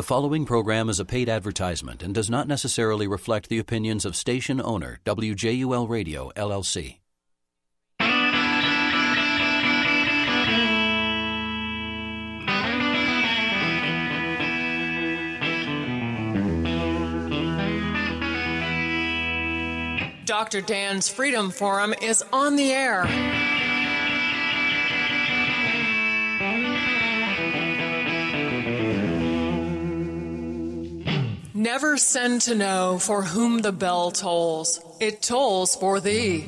The following program is a paid advertisement and does not necessarily reflect the opinions of station owner WJUL Radio, LLC. Dr. Dan's Freedom Forum is on the air. Never send to know for whom the bell tolls. It tolls for thee.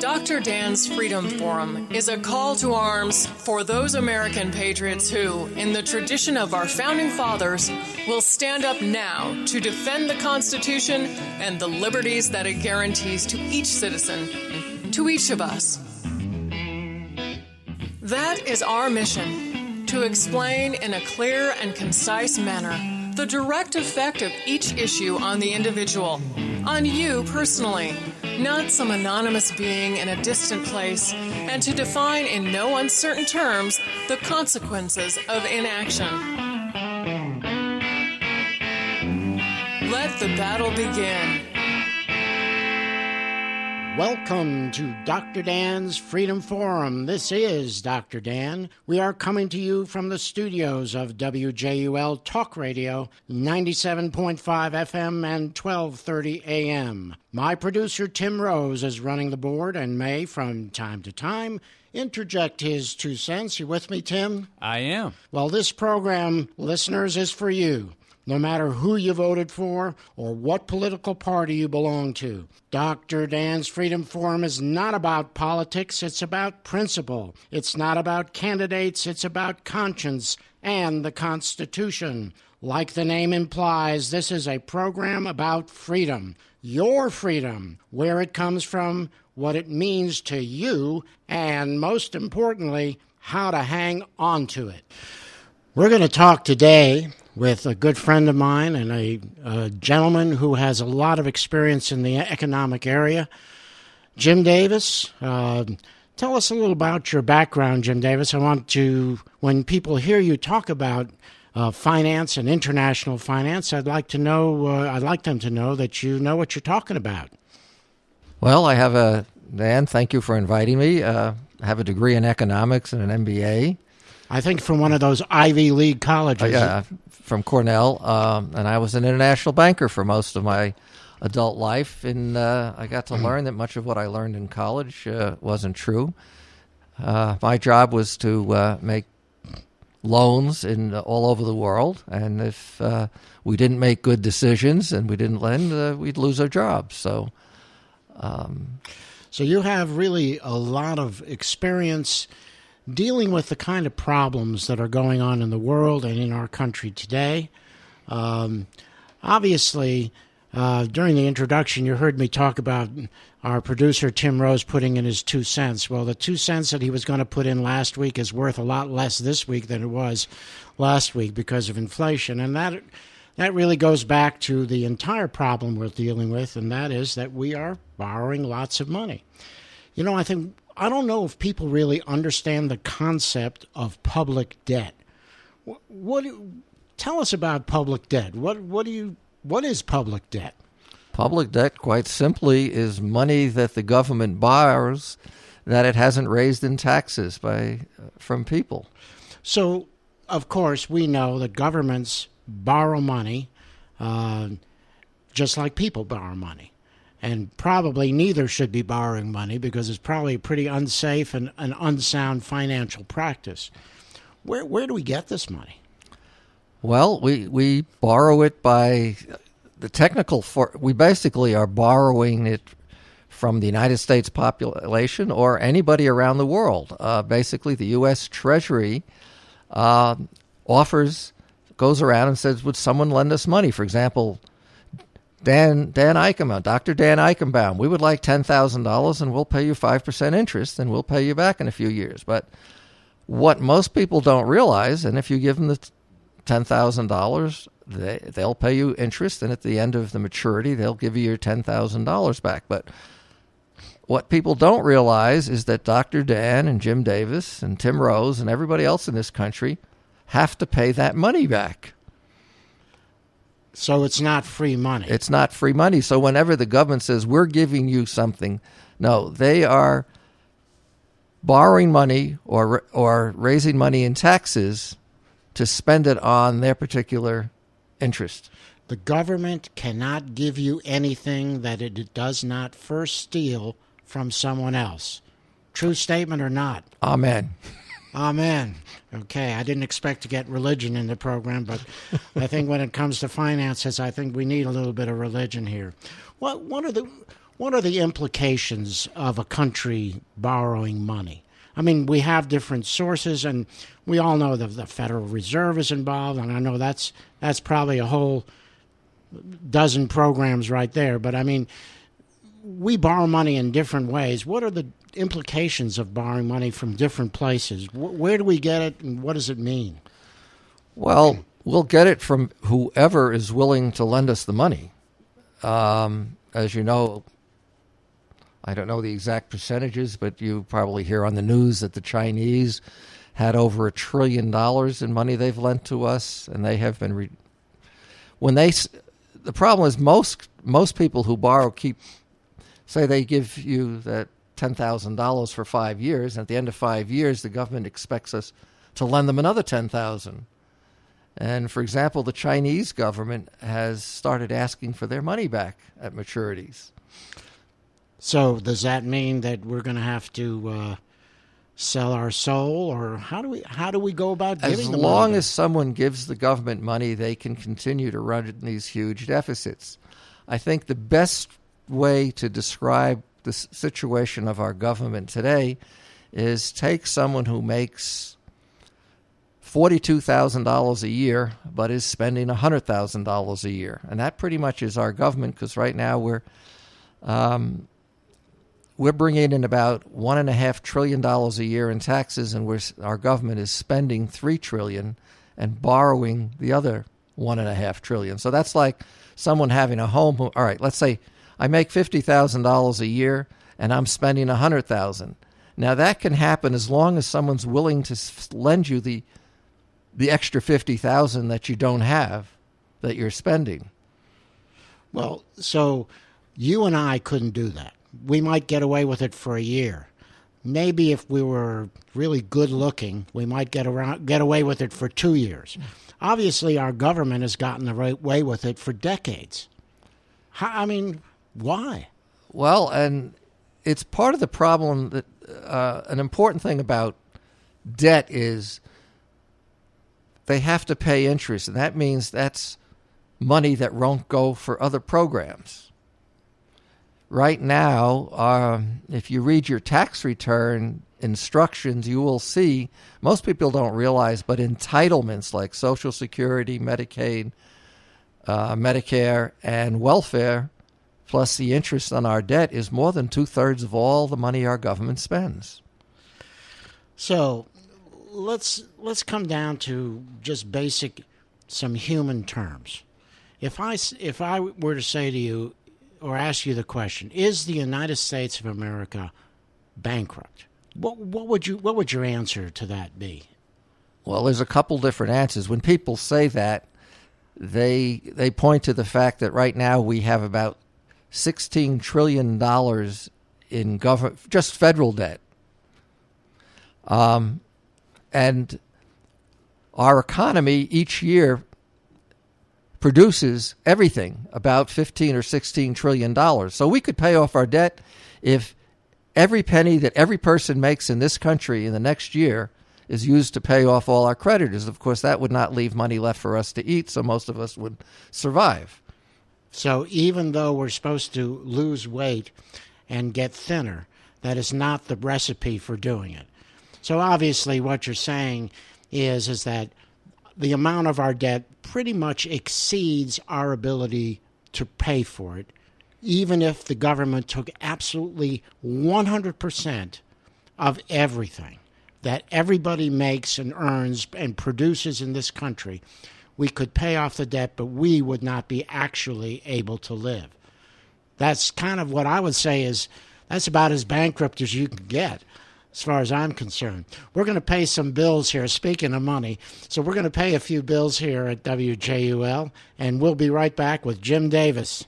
Dr. Dan's Freedom Forum is a call to arms for those American patriots who, in the tradition of our founding fathers, will stand up now to defend the Constitution and the liberties that it guarantees to each citizen, to each of us. That is our mission. To explain in a clear and concise manner the direct effect of each issue on the individual, on you personally, not some anonymous being in a distant place, and to define in no uncertain terms the consequences of inaction. Let the battle begin. Welcome to Dr. Dan's Freedom Forum. This is Dr. Dan. We are coming to you from the studios of WJUL Talk Radio, 97.5 FM and 12:30 AM. My producer, Tim Rose, is running the board and may, from time to time, interject his 2 cents. You with me, Tim? I am. Well, this program, listeners, is for you. No matter who you voted for or what political party you belong to, Dr. Dan's Freedom Forum is not about politics, it's about principle. It's not about candidates, it's about conscience and the Constitution. Like the name implies, this is a program about freedom. Your freedom, where it comes from, what it means to you, and most importantly, how to hang on to it. We're going to talk today with a good friend of mine and a gentleman who has a lot of experience in the economic area, Jim Davis. Tell us a little about your background, Jim Davis. I want to, when people hear you talk about finance and international finance, I'd like them to know that you know what you're talking about. Well, I have Dan, thank you for inviting me. I have a degree in economics and an MBA. I think from one of those Ivy League colleges. Yeah, from Cornell. And I was an international banker for most of my adult life. And I got to learn that much of what I learned in college wasn't true. My job was to make loans in all over the world. And if we didn't make good decisions and we didn't lend, we'd lose our jobs. So you have really a lot of experience dealing with the kind of problems that are going on in the world and in our country today. Obviously, during the introduction, you heard me talk about our producer, Tim Rose, putting in his 2 cents. Well, the 2 cents that he was going to put in last week is worth a lot less this week than it was last week because of inflation. And that really goes back to the entire problem we're dealing with, and that is that we are borrowing lots of money. You know, I don't know if people really understand the concept of public debt. Tell us about public debt. What is public debt? Public debt, quite simply, is money that the government borrows that it hasn't raised in taxes from people. So, of course, we know that governments borrow money just like people borrow money. And probably neither should be borrowing money because it's probably pretty unsafe and an unsound financial practice. Where do we get this money? Well, we borrow it by the technical – we basically are borrowing it from the United States population or anybody around the world. Basically, the U.S. Treasury goes around and says, would someone lend us money? For example, Dan Eichenbaum, Dr. Dan Eichenbaum, we would like $10,000 and we'll pay you 5% interest and we'll pay you back in a few years. But what most people don't realize, and if you give them the $10,000, they'll pay you interest, and at the end of the maturity, they'll give you your $10,000 back. But what people don't realize is that Dr. Dan and Jim Davis and Tim Rose and everybody else in this country have to pay that money back. So it's not free money. It's not free money. So whenever the government says, we're giving you something, no, they are borrowing money or raising money in taxes to spend it on their particular interest. The government cannot give you anything that it does not first steal from someone else. True statement or not? Amen. Amen. Okay, I didn't expect to get religion in the program, but I think when it comes to finances, I think we need a little bit of religion here. What are the implications of a country borrowing money? I mean, we have different sources, and we all know that the Federal Reserve is involved, and I know that's probably a whole dozen programs right there. But, I mean, we borrow money in different ways. What are the implications of borrowing money from different places? Where do we get it, and what does it mean? Well, we'll get it from whoever is willing to lend us the money. As you know, I don't know the exact percentages, but you probably hear on the news that the Chinese had over $1 trillion in money they've lent to us, and they have been. The problem is most people who borrow say they give you that $10,000 for 5 years, and at the end of 5 years, the government expects us to lend them another $10,000. And for example, the Chinese government has started asking for their money back at maturities. So does that mean that we're going to have to sell our soul, or how do we go about giving them money? As long as someone gives the government money, they can continue to run these huge deficits. I think the best way to describe the situation of our government today is take someone who makes $42,000 a year but is spending $100,000 a year, and that pretty much is our government, because right now we're bringing in about $1.5 trillion a year in taxes, and our government is spending $3 trillion and borrowing the other $1.5 trillion. So that's like someone having a home. All right, let's say I make $50,000 a yeyear and I'm spending $100,000. Now that can happen as long as someone's willing to lend you the extra $50,000 that you don't have, that you're spending. Well, so you and I couldn't do that. We might get away with it for a year. Maybe if we were really good looking, we might get away with it for 2 years. Obviously, our government has gotten away with it for decades. I mean, why? Well, and it's part of the problem that an important thing about debt is they have to pay interest, and that means that's money that won't go for other programs. Right now, if you read your tax return instructions, you will see, most people don't realize, but entitlements like Social Security, Medicaid, Medicare, and welfare, plus the interest on our debt, is more than 2/3 of all the money our government spends. So let's come down to just basic, some human terms. If I were to say to you, or ask you the question, is the United States of America bankrupt? What would your answer to that be? Well, there's a couple different answers. When people say that, they point to the fact that right now we have about $16 trillion in just federal debt. And our economy each year produces everything, about $15 or $16 trillion. So we could pay off our debt if every penny that every person makes in this country in the next year is used to pay off all our creditors. Of course, that would not leave money left for us to eat, so most of us would survive. So even though we're supposed to lose weight and get thinner, that is not the recipe for doing it. So obviously what you're saying is that the amount of our debt pretty much exceeds our ability to pay for it, even if the government took absolutely 100% of everything that everybody makes and earns and produces in this country. We could pay off the debt, but we would not be actually able to live. That's kind of what I would say is that's about as bankrupt as you can get. as far as I'm concerned. We're going to pay some bills here, speaking of money. So we're going to pay a few bills here at WJUL, and we'll be right back with Jim Davis.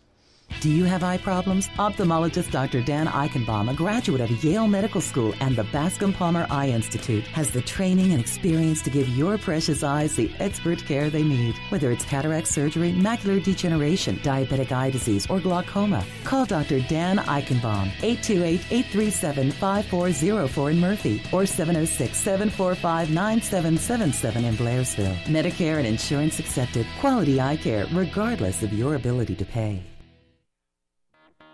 Do you have eye problems? Ophthalmologist Dr. Dan Eichenbaum, a graduate of Yale Medical School and the Bascom Palmer Eye Institute, has the training and experience to give your precious eyes the expert care they need. Whether it's cataract surgery, macular degeneration, diabetic eye disease, or glaucoma, call Dr. Dan Eichenbaum, 828-837-5404 in Murphy, or 706-745-9777 in Blairsville. Medicare and insurance accepted. Quality eye care, regardless of your ability to pay.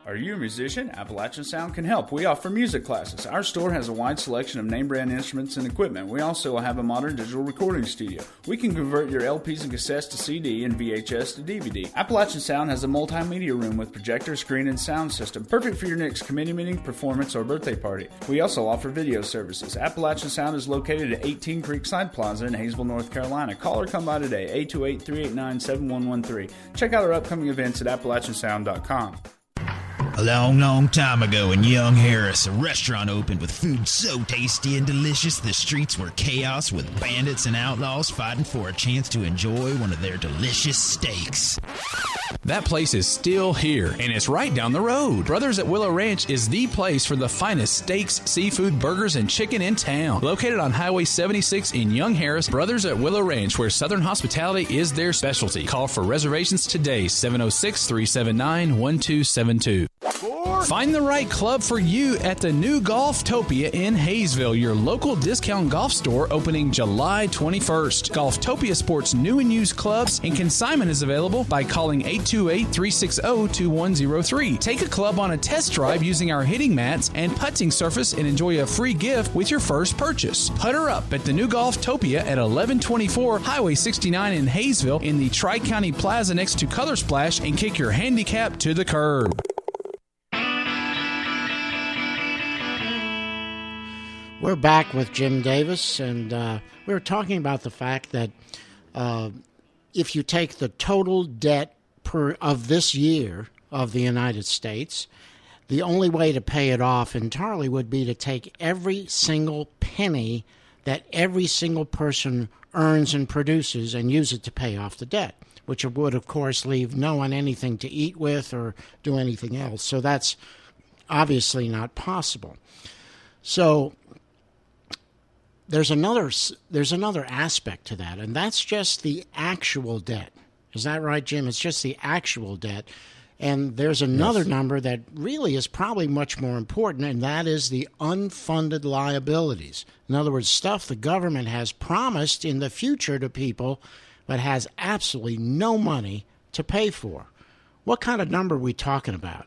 Are you a musician? Appalachian Sound can help. We offer music classes. Our store has a wide selection of name brand instruments and equipment. We also have a modern digital recording studio. We can convert your LPs and cassettes to CD and VHS to DVD. Appalachian Sound has a multimedia room with projector, screen, and sound system, perfect for your next committee meeting, performance, or birthday party. We also offer video services. Appalachian Sound is located at 18 Creekside Plaza in Hayesville, North Carolina. Call or come by today, 828-389-7113. Check out our upcoming events at AppalachianSound.com. A long, long time ago in Young Harris, a restaurant opened with food so tasty and delicious the streets were chaos with bandits and outlaws fighting for a chance to enjoy one of their delicious steaks. That place is still here, and it's right down the road. Brothers at Willow Ranch is the place for the finest steaks, seafood, burgers, and chicken in town. Located on Highway 76 in Young Harris, Brothers at Willow Ranch, where Southern hospitality is their specialty. Call for reservations today, 706-379-1272. Find the right club for you at the new Golf-Topia in Hayesville, your local discount golf store opening July 21st. Golf-Topia sports new and used clubs, and consignment is available by calling 828-360-2103. Take a club on a test drive using our hitting mats and putting surface and enjoy a free gift with your first purchase. Putter up at the new Golf-Topia at 1124 Highway 69 in Hayesville in the Tri-County Plaza next to Color Splash and kick your handicap to the curb. We're back with Jim Davis, and we were talking about the fact that if you take the total debt of this year of the United States, the only way to pay it off entirely would be to take every single penny that every single person earns and produces and use it to pay off the debt, which would, of course, leave no one anything to eat with or do anything else. So that's obviously not possible. So there's another aspect to that, and that's just the actual debt. Is that right, Jim? It's just the actual debt. And there's another number that really is probably much more important, and that is the unfunded liabilities. In other words, stuff the government has promised in the future to people but has absolutely no money to pay for. What kind of number are we talking about?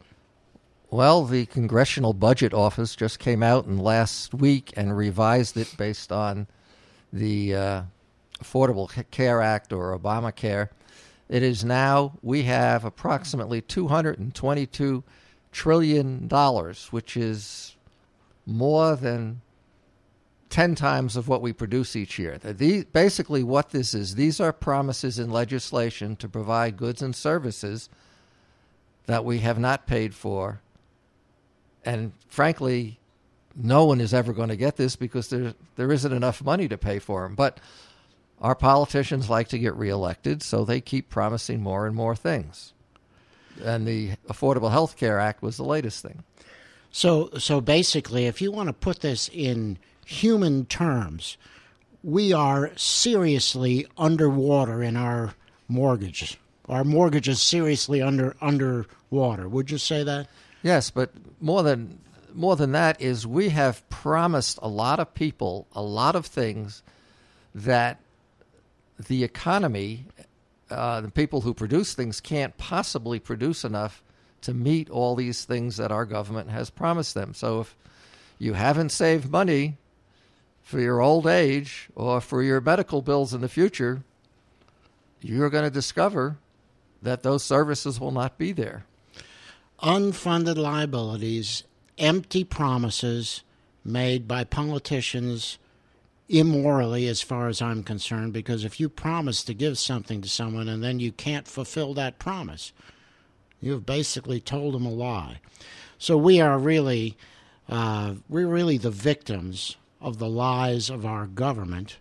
Well, the Congressional Budget Office just came out last week and revised it based on the Affordable Care Act or Obamacare. It is now, we have approximately $222 trillion, which is more than 10 times of what we produce each year. Basically what this is, these are promises in legislation to provide goods and services that we have not paid for. And frankly, no one is ever going to get this because there isn't enough money to pay for them. But our politicians like to get reelected, so they keep promising more and more things. And the Affordable Health Care Act was the latest thing. So basically, if you want to put this in human terms, we are seriously underwater in our mortgage. Our mortgage is seriously underwater. Would you say that? Yes, but more than that is we have promised a lot of people a lot of things that the economy, the people who produce things can't possibly produce enough to meet all these things that our government has promised them. So if you haven't saved money for your old age or for your medical bills in the future, you're going to discover that those services will not be there. Unfunded liabilities, empty promises made by politicians immorally, as far as I'm concerned, because if you promise to give something to someone and then you can't fulfill that promise, you have basically told them a lie. So we are really We're really the victims of the lies of our government,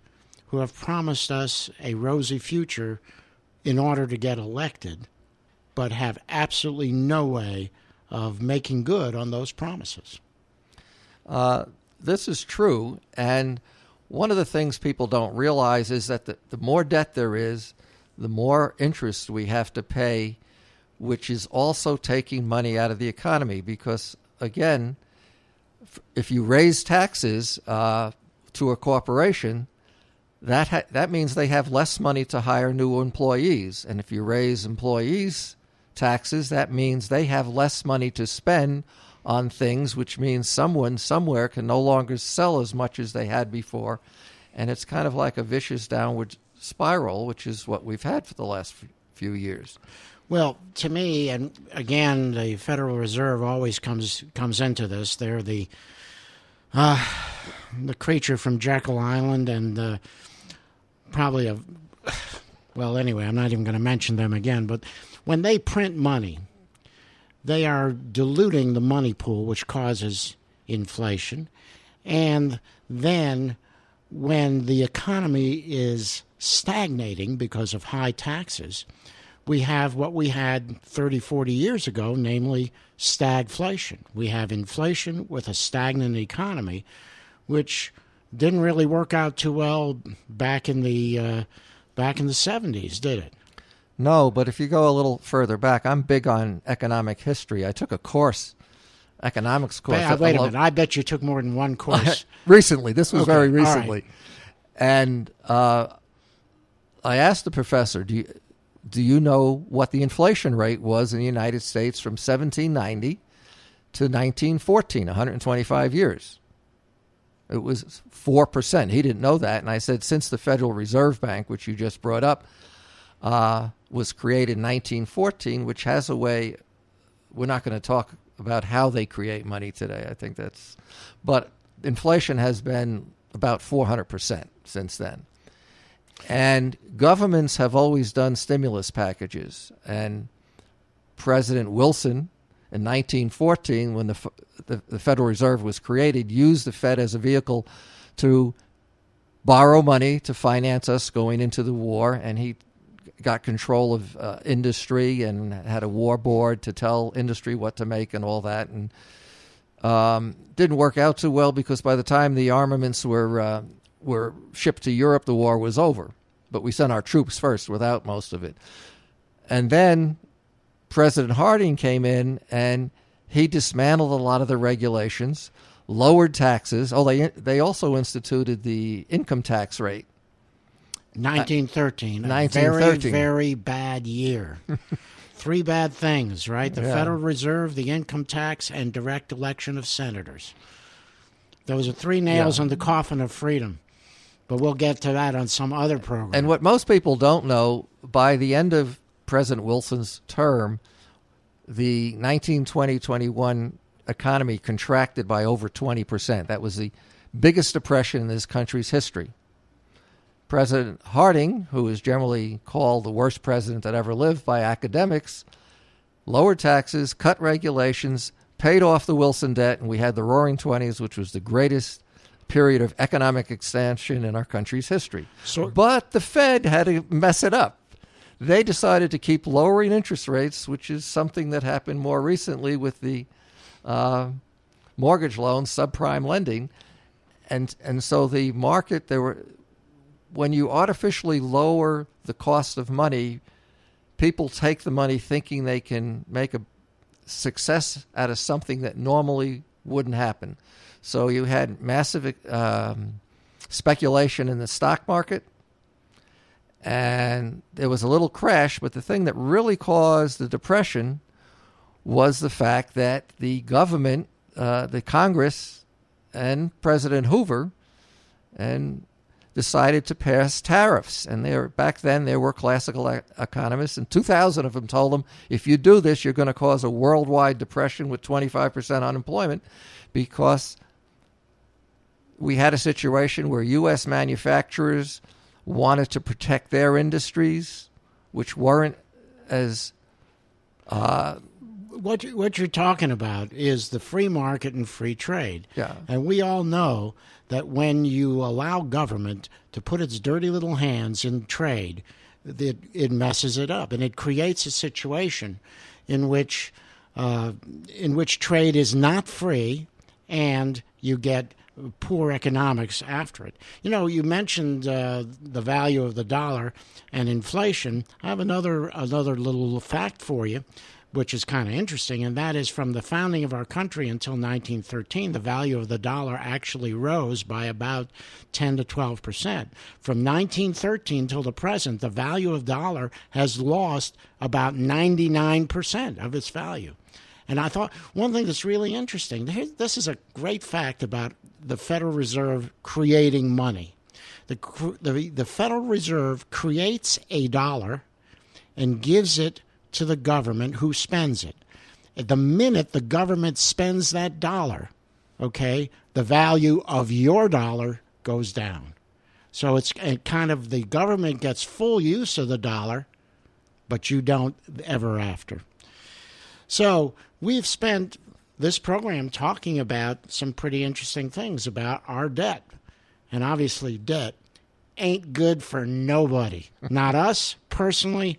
who have promised us a rosy future in order to get elected, but have absolutely no way of making good on those promises. This is true, and one of the things people don't realize is that the more debt there is, the more interest we have to pay, which is also taking money out of the economy, because, again, if you raise taxes to a corporation, that means they have less money to hire new employees. And if you raise employees' taxes, that means they have less money to spend on things, which means someone somewhere can no longer sell as much as they had before. And it's kind of like a vicious downward spiral, which is what we've had for the last few years. Well, to me, and again, the Federal Reserve always comes into this. They're the creature from Jekyll Island, and probably well, anyway, I'm not even going to mention them again. But when they print money, they are diluting the money pool, which causes inflation. And then when the economy is stagnating because of high taxes, we have what we had 30, 40 years ago, namely stagflation. We have inflation with a stagnant economy, which didn't really work out too well back in the 70s, did it? No, but if you go a little further back, I'm big on economic history. I took a course, economics course. Wait a minute. I bet you took more than one course. Recently. This was very recently. Right. And I asked the professor, do you know what the inflation rate was in the United States from 1790 to 1914, 125 years? It was 4%. He didn't know that. And I said, since the Federal Reserve Bank, which you just brought up, was created in 1914, which has a way, we're not going to talk about how they create money today. I think that's, but inflation has been about 400% since then. And governments have always done stimulus packages. And President Wilson, in 1914, when the Federal Reserve was created, used the Fed as a vehicle to borrow money to finance us going into the war. And he got control of industry and had a war board to tell industry what to make and all that. And didn't work out too well, because by the time the armaments were shipped to Europe, the war was over. But we sent our troops first without most of it. And then President Harding came in, and he dismantled a lot of the regulations, lowered taxes. Oh, they also instituted the income tax rate. 1913. A very, very bad year. Three bad things, right? The Federal Reserve, the income tax, and direct election of senators. Those are three nails on the coffin of freedom. But we'll get to that on some other program. And what most people don't know, by the end of President Wilson's term, the 1920-21 economy contracted by over 20%. That was the biggest depression in this country's history. President Harding, who is generally called the worst president that ever lived by academics, lowered taxes, cut regulations, paid off the Wilson debt, and we had the Roaring Twenties, which was the greatest period of economic expansion in our country's history. But the Fed had to mess it up. They decided to keep lowering interest rates, which is something that happened more recently with the mortgage loans, subprime lending. And so the market, when you artificially lower the cost of money, people take the money thinking they can make a success out of something that normally wouldn't happen. So you had massive speculation in the stock market, and there was a little crash, but the thing that really caused the depression was the fact that the government, the Congress, and President Hoover decided to pass tariffs. And back then there were classical economists, and 2,000 of them told them, if you do this, you're going to cause a worldwide depression with 25% unemployment, because we had a situation where U.S. manufacturers wanted to protect their industries, which weren't as what you're talking about is the free market and free trade. Yeah. And we all know that when you allow government to put its dirty little hands in trade, it messes it up, and it creates a situation in which trade is not free, and you get poor economics after it. You know, you mentioned the value of the dollar and inflation. I have another little fact for you, which is kind of interesting, and that is from the founding of our country until 1913, the value of the dollar actually rose by about 10 to 12%. From 1913 till the present, the value of dollar has lost about 99% of its value. And I thought one thing that's really interesting, this is a great fact about the Federal Reserve creating money. The Federal Reserve creates a dollar and gives it to the government, who spends it. The minute the government spends that dollar, okay, the value of your dollar goes down. So it's kind of, the government gets full use of the dollar, but you don't ever after. So we've spent this program talking about some pretty interesting things about our debt. And obviously debt ain't good for nobody. Not us personally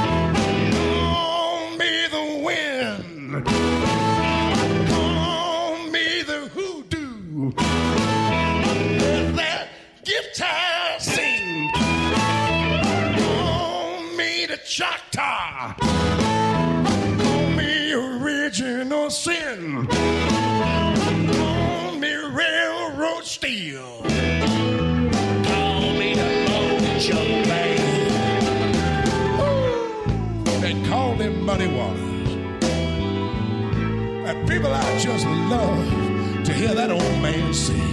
me the hoodoo. Let that guitar sing. Call me the Choctaw. Call me original sin. Call me railroad steel. Call me the lonesome man. They call him Muddy Water. And people, I just love to hear that old man sing.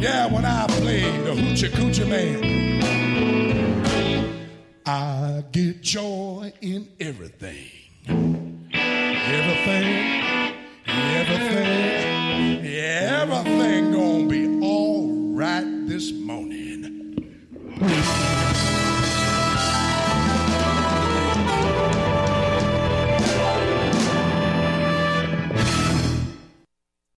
Yeah, when I played the Hoochie Coochie Man, I get joy in everything. Everything.